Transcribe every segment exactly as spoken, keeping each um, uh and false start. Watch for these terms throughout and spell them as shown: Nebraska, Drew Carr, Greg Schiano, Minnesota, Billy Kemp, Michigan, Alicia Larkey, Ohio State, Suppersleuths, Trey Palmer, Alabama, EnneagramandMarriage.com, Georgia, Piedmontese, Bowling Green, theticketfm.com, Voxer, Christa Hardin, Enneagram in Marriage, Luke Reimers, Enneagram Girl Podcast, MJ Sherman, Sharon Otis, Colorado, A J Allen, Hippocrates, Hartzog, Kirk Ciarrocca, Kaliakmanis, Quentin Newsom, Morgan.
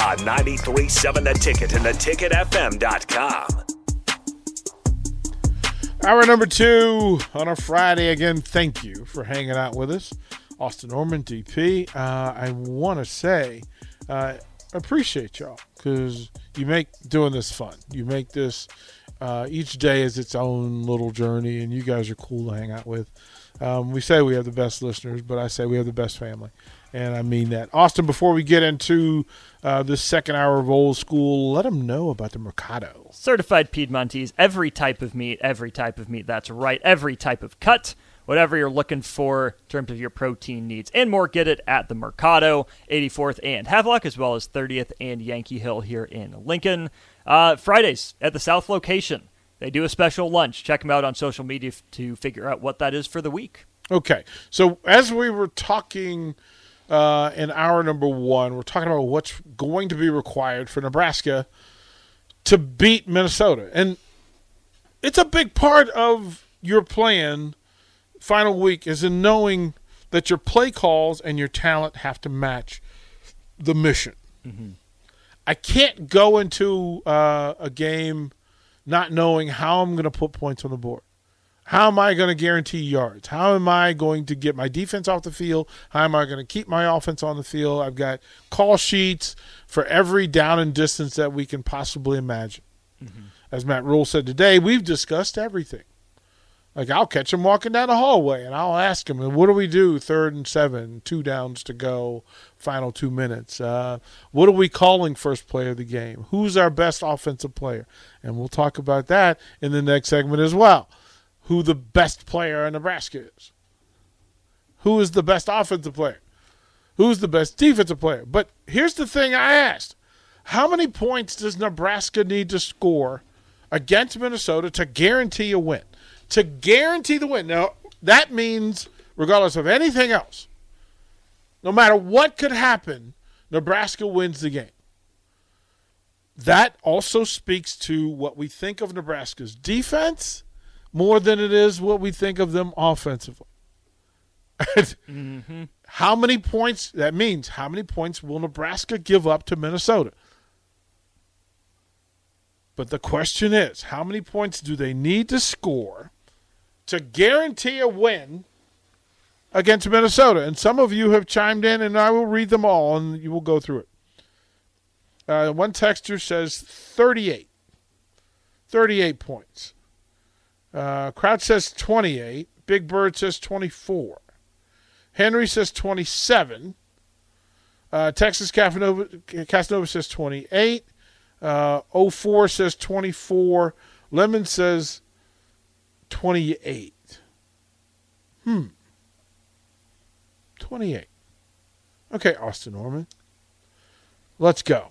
On ninety-three point seven The Ticket and the ticket f m dot com. Hour number two on a Friday. Again, thank you for hanging out with us. Austin Norman, D P. Uh, I want to say I uh, appreciate y'all because you make doing this fun. You make this uh, each day is its own little journey, and you guys are cool to hang out with. Um, we say we have the best listeners, but I say we have the best family. And I mean that. Austin, before we get into uh, this second hour of Old School, let them know about the Mercado. Certified Piedmontese, every type of meat, every type of meat, that's right, every type of cut, whatever you're looking for in terms of your protein needs, and more, get it at the Mercado, eighty-fourth and Havelock, as well as thirtieth and Yankee Hill here in Lincoln. Uh, Fridays at the South location, they do a special lunch. Check them out on social media f- to figure out what that is for the week. Okay, so as we were talking... Uh, in hour number one, we're talking about what's going to be required for Nebraska to beat Minnesota. And it's a big part of your plan final week is in knowing that your play calls and your talent have to match the mission. Mm-hmm. I can't go into uh, a game not knowing how I'm going to put points on the board. How am I going to guarantee yards? How am I going to get my defense off the field? How am I going to keep my offense on the field? I've got call sheets for every down and distance that we can possibly imagine. Mm-hmm. As Matt Rule said today, we've discussed everything. Like, I'll catch him walking down the hallway, and I'll ask him, what do we do third and seven, two downs to go, final two minutes? Uh, what are we calling first play of the game? Who's our best offensive player? And we'll talk about that in the next segment as well. Who the best player in Nebraska is. Who is the best offensive player? Who's the best defensive player? But here's the thing I asked. How many points does Nebraska need to score against Minnesota to guarantee a win? To guarantee the win. Now, that means, regardless of anything else, no matter what could happen, Nebraska wins the game. That also speaks to what we think of Nebraska's defense more than it is what we think of them offensively. Mm-hmm. How many points, that means, how many points will Nebraska give up to Minnesota? But the question is, how many points do they need to score to guarantee a win against Minnesota? And some of you have chimed in, and I will read them all, and you will go through it. Uh, one texter says thirty-eight. thirty-eight points. Uh, Crouch says twenty-eight. Big Bird says twenty-four. Henry says twenty-seven. Uh, Texas Casanova says twenty-eight. Uh, oh four says twenty-four. Lemon says twenty-eight. Hmm. twenty-eight. Okay, Austin Norman. Let's go.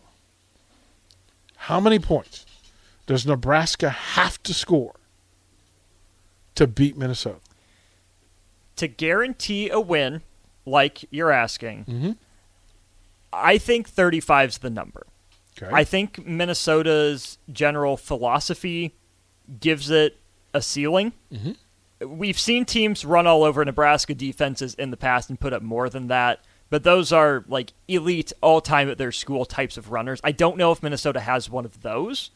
How many points does Nebraska have to score to beat Minnesota? To guarantee a win, like you're asking, mm-hmm. I think thirty-five's the number. Okay. I think Minnesota's general philosophy gives it a ceiling. Mm-hmm. We've seen teams run all over Nebraska defenses in the past and put up more than that, but those are like elite, all-time at their school types of runners. I don't know if Minnesota has one of those.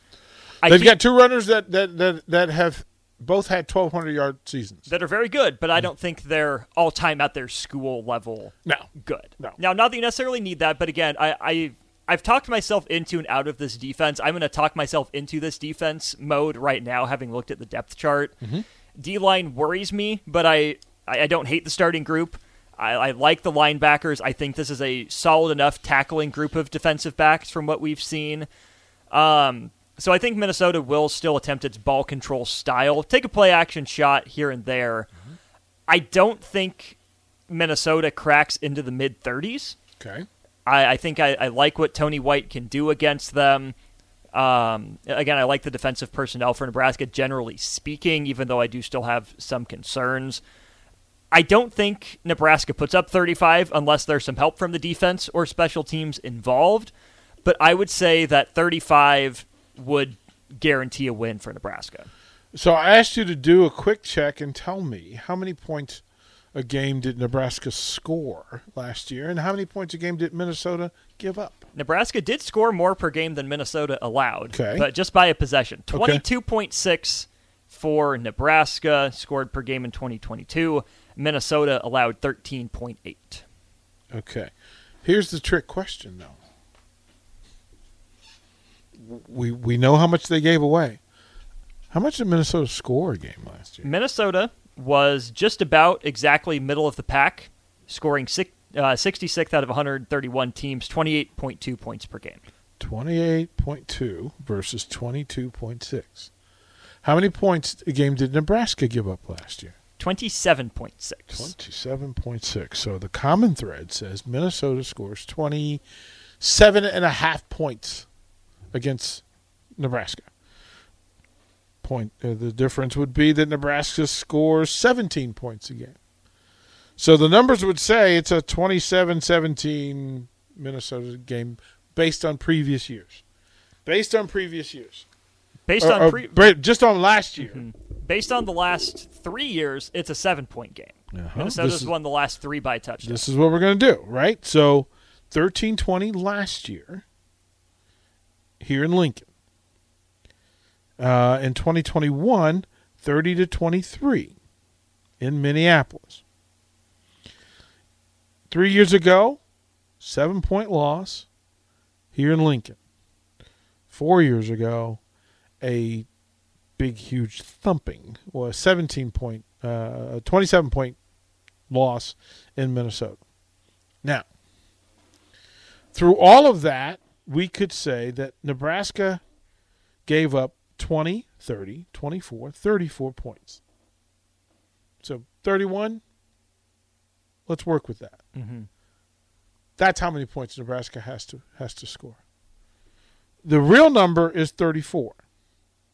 They've I keep- got two runners that that that, that have... both had twelve hundred yard seasons. That are very good, but I don't think they're all-time at their school level no. good. No. Now, not that you necessarily need that, but again, I, I I've talked myself into and out of this defense. I'm going to talk myself into this defense mode right now, having looked at the depth chart. Mm-hmm. D-line worries me, but I, I don't hate the starting group. I, I like the linebackers. I think this is a solid enough tackling group of defensive backs from what we've seen. Um, so I think Minnesota will still attempt its ball control style, take a play-action shot here and there. Mm-hmm. I don't think Minnesota cracks into the mid-thirties. Okay. I, I think I, I like what Tony White can do against them. Um, again, I like the defensive personnel for Nebraska, generally speaking, even though I do still have some concerns. I don't think Nebraska puts up thirty-five unless there's some help from the defense or special teams involved, but I would say that thirty-five would guarantee a win for Nebraska. So I asked you to do a quick check and tell me how many points a game did Nebraska score last year, and how many points a game did Minnesota give up? Nebraska did score more per game than Minnesota allowed, okay. but just by a possession. twenty-two point six okay. for Nebraska scored per game in twenty twenty-two. Minnesota allowed thirteen point eight. Okay. Here's the trick question, though. We, we know how much they gave away. How much did Minnesota score a game last year? Minnesota was just about exactly middle of the pack, scoring six, uh, sixty-sixth out of one hundred thirty-one teams, twenty-eight point two points per game. twenty-eight point two versus twenty-two point six. How many points a game did Nebraska give up last year? twenty-seven point six. twenty-seven point six. So the common thread says Minnesota scores twenty-seven and a half points against Nebraska. Point. Uh, the difference would be that Nebraska scores seventeen points a game. So the numbers would say it's a twenty-seven seventeen Minnesota game based on previous years. Based on previous years. Based or, on pre- or, just on last year. Mm-hmm. Based on the last three years, it's a seven-point game. Uh-huh. Minnesota's this is, won the last three by touchdown. This is what we're going to do, right? So thirteen twenty last year here in Lincoln. Uh, in twenty twenty-one, thirty to twenty-three in Minneapolis. Three years ago, seven-point loss here in Lincoln. Four years ago, a big, huge thumping, or a seventeen-point, uh, twenty-seven-point loss in Minnesota. Now, through all of that, we could say that Nebraska gave up twenty, thirty, twenty-four, thirty-four points. So thirty-one, let's work with that. Mm-hmm. That's how many points Nebraska has to has to score. The real number is thirty-four.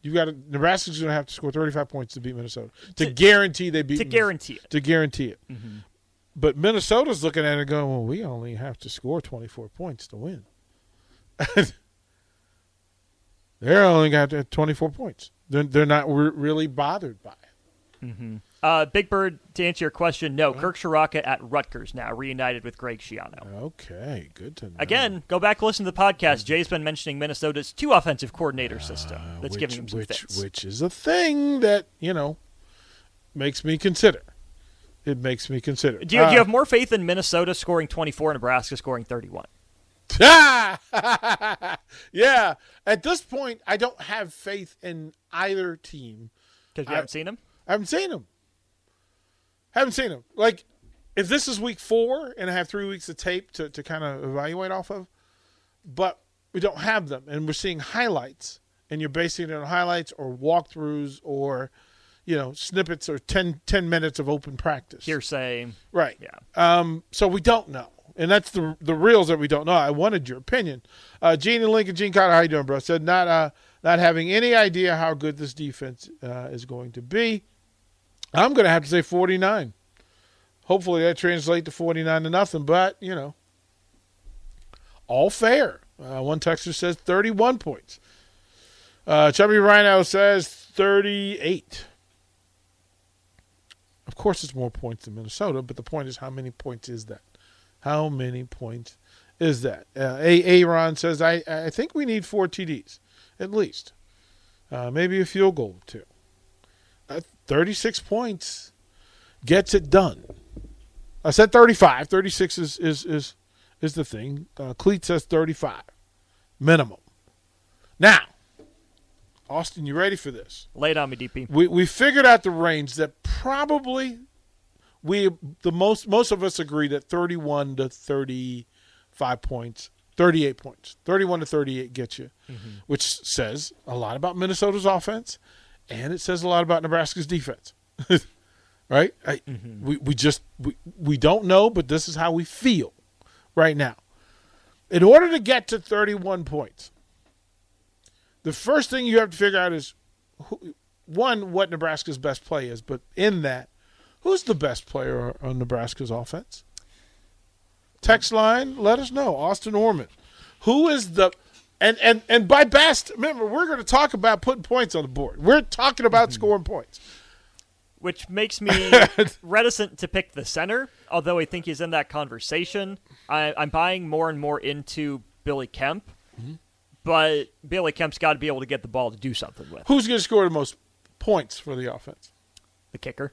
You've got to, Nebraska's going to have to score thirty-five points to beat Minnesota. To, to guarantee they beat To Minnesota, guarantee it. To guarantee it. Mm-hmm. But Minnesota's looking at it going, well, we only have to score twenty-four points to win. They're only got twenty-four points. They're, they're not re- really bothered by it. Mm-hmm. Uh, Big Bird, to answer your question, no. Right. Kirk Ciarrocca at Rutgers now, reunited with Greg Schiano. Okay, good to know. Again, go back and listen to the podcast. Jay's been mentioning Minnesota's two offensive coordinator uh, system that's which, giving them some which, fits. Which is a thing that, you know, makes me consider. It makes me consider. Do you, uh, do you have more faith in Minnesota scoring twenty-four and Nebraska scoring thirty-one? Yeah. At this point, I don't have faith in either team. Because you I, haven't seen them? I haven't seen them. Haven't seen them. Like, if this is week four and I have three weeks of tape to, to kind of evaluate off of, but we don't have them and we're seeing highlights and you're basing it on highlights or walkthroughs or, you know, snippets or ten, ten minutes of open practice. Hearsay. Right. Yeah. Um. So we don't know. And that's the the reels that we don't know. I wanted your opinion. Uh, Gene and Lincoln, Gene Cotter, how you doing, bro? Said not uh, not having any idea how good this defense uh, is going to be. I'm going to have to say forty-nine. Hopefully that translates to forty-nine to nothing, but, you know, all fair. Uh, one texter says thirty-one points. Uh, Chubby Rhino says thirty-eight. Of course it's more points than Minnesota, but the point is how many points is that? How many points is that? Uh, a. Aaron says, I, I think we need four T Ds, at least. Uh, maybe a field goal or two. Uh, thirty-six points gets it done. I said thirty-five. thirty-six is is, is, is the thing. Uh, Cleet says thirty-five. minimum. Now, Austin, you ready for this? Lay it on me, D P. We we figured out the range that probably we the most most of us agree that thirty-one to thirty-five points, thirty-eight points, thirty-one to thirty-eight gets you, mm-hmm. which says a lot about Minnesota's offense, and it says a lot about Nebraska's defense. Right? I, mm-hmm. We we just we, we don't know, but this is how we feel right now. In order to get to thirty-one points, the first thing you have to figure out is, who, one, what Nebraska's best play is, but in that, who's the best player on Nebraska's offense? Text line, let us know. Austin Norman. Who is the and, – and, and by best, remember, we're going to talk about putting points on the board. We're talking about mm-hmm. scoring points. Which makes me reticent to pick the center, although I think he's in that conversation. I, I'm buying more and more into Billy Kemp. Mm-hmm. But Billy Kemp's got to be able to get the ball to do something with. Who's going to score the most points for the offense? The kicker.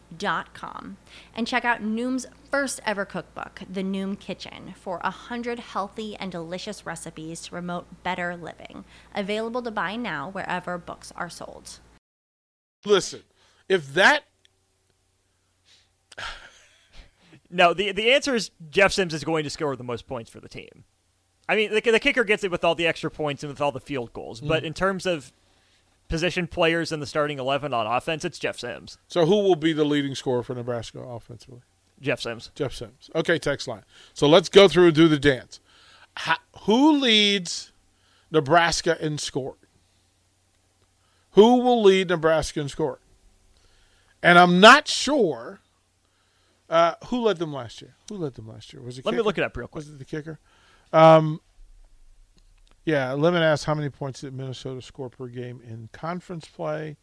dot com. And check out Noom's first ever cookbook, The Noom Kitchen, for one hundred healthy and delicious recipes to promote better living. Available to buy now wherever books are sold. Listen, if that... No, the the answer is Jeff Sims is going to score the most points for the team. I mean, the, the kicker gets it with all the extra points and with all the field goals. Mm-hmm. But in terms of position players in the starting eleven on offense, it's Jeff Sims. So who will be the leading scorer for Nebraska offensively? Jeff Sims. Jeff Sims. Okay, text line. So let's go through and do the dance. How, who leads Nebraska in scoring? Who will lead Nebraska in scoring? And I'm not sure... Uh, who led them last year? Who led them last year? Was it? Let kicker? me look it up real quick. Was it the kicker? Um, yeah, Lemon asked how many points did Minnesota score per game in conference play.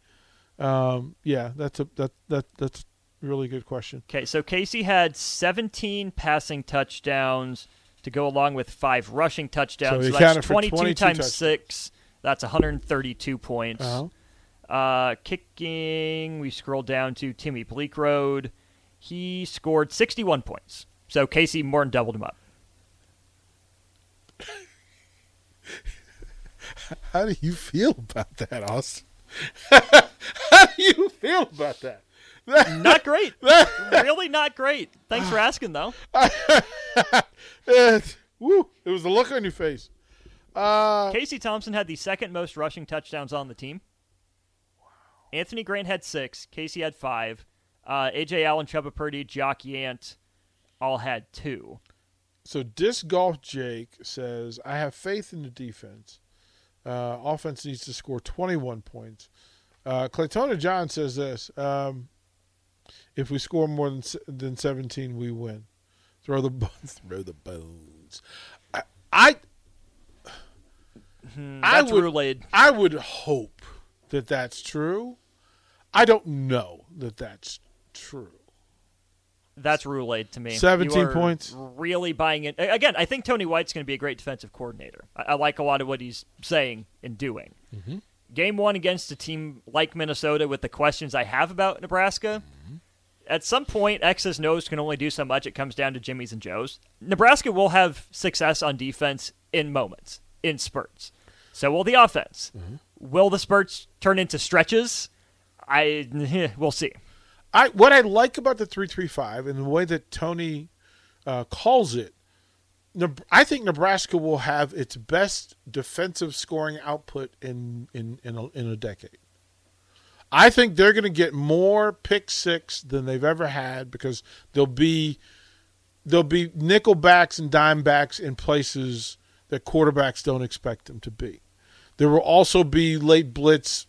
Um, yeah, that's a that that that's a really good question. Okay, so Casey had seventeen passing touchdowns to go along with five rushing touchdowns. So, so that's twenty-two, twenty-two times touchdowns. six. That's one hundred thirty-two points. Uh-huh. Uh, kicking, we scroll down to Timmy Bleakroad. He scored sixty-one points. So Casey more than doubled him up. How do you feel about that, Austin? How do you feel about that? Not great. Really not great. Thanks for asking, though. it, woo, it was the look on your face. Uh, Casey Thompson had the second most rushing touchdowns on the team. Wow. Anthony Grant had six. Casey had five. Uh, A J Allen, Chubba Purdy, Jock Yant all had two. So Disc Golf Jake says, I have faith in the defense. Uh, offense needs to score twenty-one points. Uh, Claytona John says this, um, if we score more than than seventeen, we win. Throw the bones. Throw the bones. I I, hmm, I, would, related. I would hope that that's true. I don't know that that's true. That's roulade to me. seventeen points. Really buying it. Again, I think Tony White's going to be a great defensive coordinator. I, I like a lot of what he's saying and doing. Mm-hmm. Game one against a team like Minnesota with the questions I have about Nebraska. Mm-hmm. At some point, X's and O's can only do so much. It comes down to Jimmy's and Joe's. Nebraska will have success on defense in moments, in spurts. So will the offense. Mm-hmm. Will the spurts turn into stretches? I we'll see. I what I like about the three three five and the way that Tony uh, calls it, I think Nebraska will have its best defensive scoring output in in in a, in a decade. I think they're going to get more pick six than they've ever had because there'll be there'll be nickel backs and dime backs in places that quarterbacks don't expect them to be. There will also be late blitz,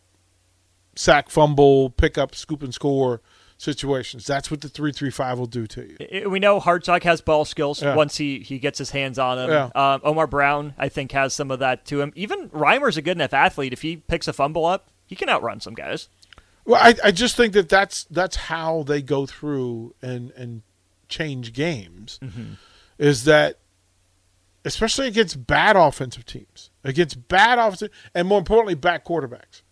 sack, fumble, pick up, scoop and score situations. That's what the three three five will do to you. We know Hartzog has ball skills yeah. once he, he gets his hands on them. Yeah. Um, Omar Brown, I think, has some of that to him. Even Reimer's a good enough athlete. If he picks a fumble up, he can outrun some guys. Well, I, I just think that that's, that's how they go through and, and change games mm-hmm. is that, especially against bad offensive teams, against bad offensive and more importantly, bad quarterbacks.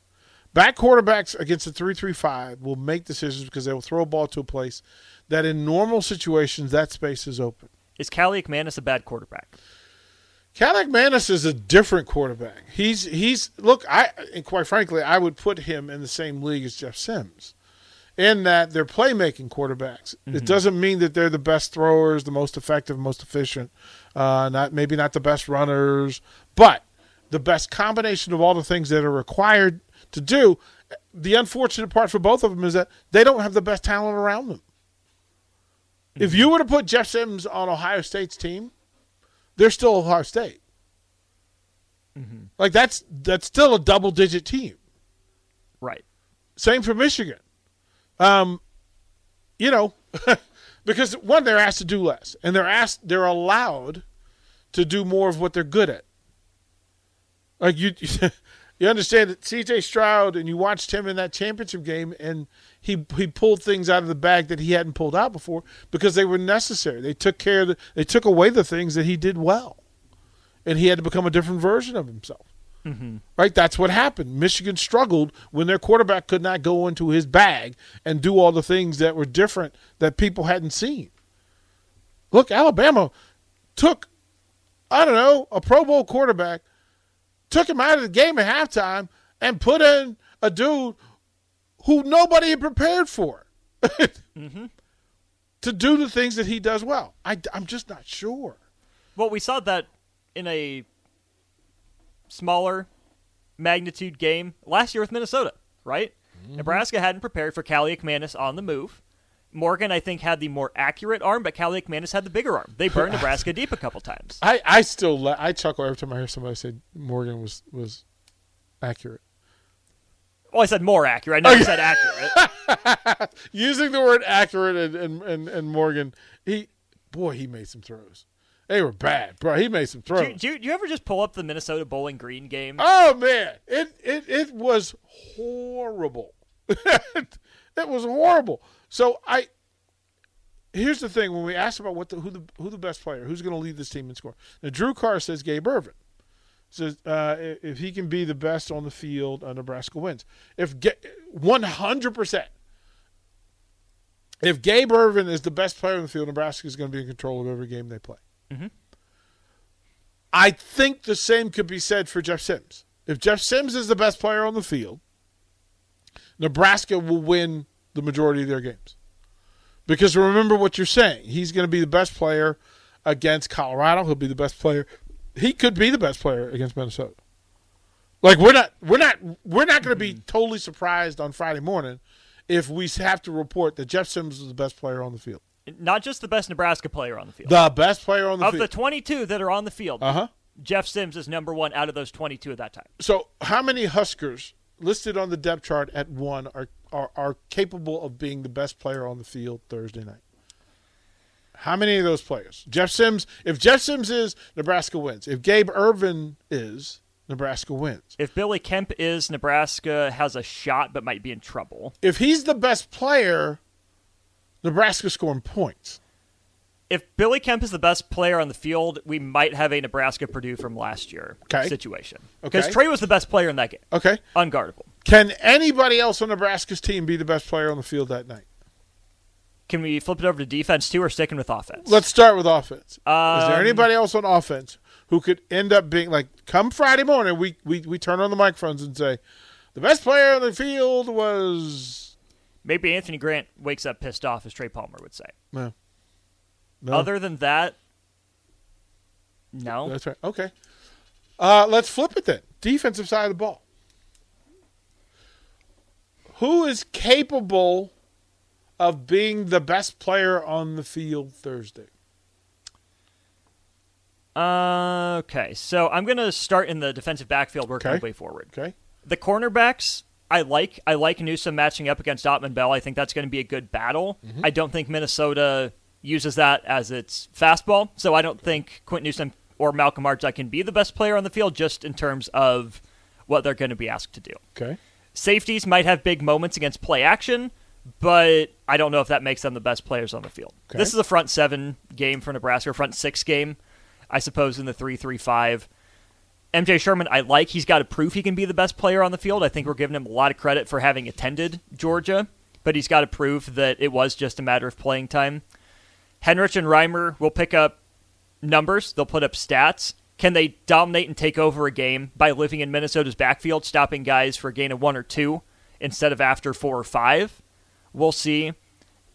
Back quarterbacks against the three three five will make decisions because they will throw a ball to a place that in normal situations that space is open. Is Kaliakmanis a bad quarterback? Kaliakmanis is a different quarterback. He's he's look, I and quite frankly, I would put him in the same league as Jeff Sims in that they're playmaking quarterbacks. Mm-hmm. It doesn't mean that they're the best throwers, the most effective, most efficient, uh, not maybe not the best runners, but the best combination of all the things that are required to do. The unfortunate part for both of them is that they don't have the best talent around them. Mm-hmm. If you were to put Jeff Sims on Ohio State's team, they're still Ohio State. Mm-hmm. Like that's that's still a double-digit team. Right. Same for Michigan. Um, you know, because one, they're asked to do less, and they're asked they're allowed to do more of what they're good at. Like you. You understand that C J. Stroud, and you watched him in that championship game, and he he pulled things out of the bag that he hadn't pulled out before because they were necessary. They took care of the, they took away the things that he did well, and he had to become a different version of himself. Mm-hmm. Right? That's what happened. Michigan struggled when their quarterback could not go into his bag and do all the things that were different that people hadn't seen. Look, Alabama took, I don't know, a Pro Bowl quarterback, took him out of the game at halftime and put in a dude who nobody had prepared for mm-hmm. to do the things that he does well. I, I'm just not sure. Well, we saw that in a smaller magnitude game last year with Minnesota, right? Mm-hmm. Nebraska hadn't prepared for Kaliakmanis on the move. Morgan, I think, had the more accurate arm, but Kaliakmanis had the bigger arm. They burned Nebraska deep a couple times. I, I still la- I chuckle every time I hear somebody say Morgan was, was accurate. Well, I said more accurate. I never said accurate. Using the word accurate and, and, and, and Morgan, he boy, he made some throws. They were bad, bro. He made some throws. Do you, do you ever just pull up the Minnesota Bowling Green game? Oh, man. It, it, it was horrible. It was horrible. So I, here's the thing: when we asked about what the who the who the best player, who's going to lead this team in score, now Drew Carr says Gabe Irvin. Says uh, if he can be the best on the field, uh, Nebraska wins. If one hundred percent, if Gabe Irvin is the best player on the field, Nebraska is going to be in control of every game they play. Mm-hmm. I think the same could be said for Jeff Sims. If Jeff Sims is the best player on the field, Nebraska will win the majority of their games. Because remember what you're saying. He's going to be the best player against Colorado. He'll be the best player. He could be the best player against Minnesota. Like we're not we're not we're not going to be totally surprised on Friday morning if we have to report that Jeff Sims was the best player on the field. Not just the best Nebraska player on the field. The best player on the of field. Of the twenty-two that are on the field, uh-huh. Jeff Sims is number one out of those twenty-two at that time. So how many Huskers listed on the depth chart at one are Are, are capable of being the best player on the field Thursday night? How many of those players? Jeff Sims, if Jeff Sims is, Nebraska wins. If Gabe Irvin is, Nebraska wins. If Billy Kemp is, Nebraska has a shot but might be in trouble. If he's the best player, Nebraska's scoring points. If Billy Kemp is the best player on the field, we might have a Nebraska-Purdue from last year okay. situation. Because okay. Trey was the best player in that game. Okay. Unguardable. Can anybody else on Nebraska's team be the best player on the field that night? Can we flip it over to defense, too, or sticking with offense? Let's start with offense. Um, is there anybody else on offense who could end up being, like, come Friday morning, we, we, we turn on the microphones and say, the best player on the field was... Maybe Anthony Grant wakes up pissed off, as Trey Palmer would say. No. No. Other than that, no. That's right. Okay. Uh, let's flip it then. Defensive side of the ball. who is capable of being the best player on the field Thursday? Uh, okay, so I'm going to start in the defensive backfield, work okay. my way forward. Okay. The cornerbacks, I like. I like Newsom matching up against Ottman Bell. I think that's going to be a good battle. Mm-hmm. I don't think Minnesota uses that as its fastball, so I don't think Quentin Newsom or Malcolm Hartzog can be the best player on the field just in terms of what they're going to be asked to do. Okay. Safeties might have big moments against play action, but I don't know if that makes them the best players on the field. Okay. This is a front seven game for Nebraska, front six game, I suppose, in the three three five. M J Sherman, I like. He's got to prove he can be the best player on the field. I think we're giving him a lot of credit for having attended Georgia, but he's got to prove that it was just a matter of playing time. Henrich and Reimer will pick up numbers. They'll put up stats. Can they dominate and take over a game by living in Minnesota's backfield, stopping guys for a gain of one or two instead of after four or five? We'll see.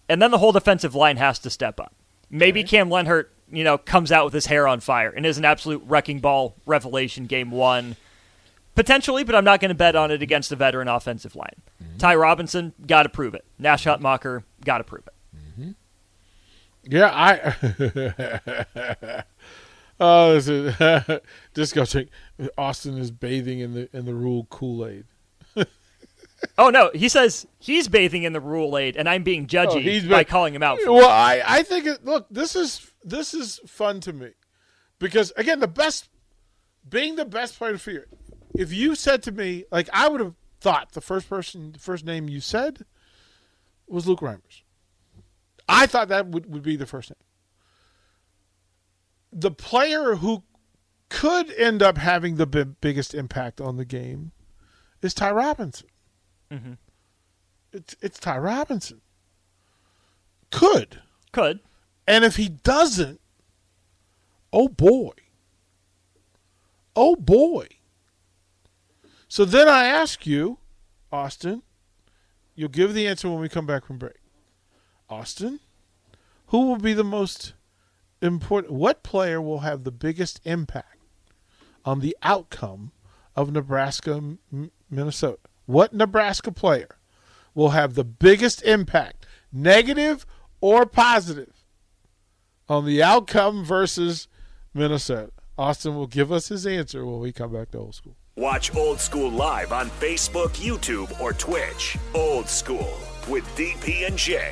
And then the whole defensive line has to step up. Maybe okay. Cam Lenhart, you know, comes out with his hair on fire and is an absolute wrecking ball revelation game one. Potentially, but I'm not going to bet on it against a veteran offensive line. Mm-hmm. Ty Robinson, got to prove it. Nash Hutmacher, got to prove it. Mm-hmm. Yeah, I... oh, this is disgusting. Austin is bathing in the in the Rule Kool-Aid. Oh, no, he says he's bathing in the Rule Aid, and I'm being judgy oh, he's been, by calling him out. For well, I, I think, it, look, this is this is fun to me because, again, the best, being the best player to fear, if you said to me, like, I would have thought the first person, the first name you said was Luke Reimers. I thought that would, would be the first name. The player who could end up having the b- biggest impact on the game is Ty Robinson. Mm-hmm. It's it's Ty Robinson. Could. Could. And if he doesn't, oh boy. Oh boy. So then I ask you, Austin, you'll give the answer when we come back from break. Austin, who will be the most important? What player will have the biggest impact on the outcome of Nebraska, M- Minnesota? What Nebraska player will have the biggest impact, negative or positive, on the outcome versus Minnesota? Austin will give us his answer when we come back to Old School. Watch Old School live on Facebook, YouTube, or Twitch. Old School with D P and J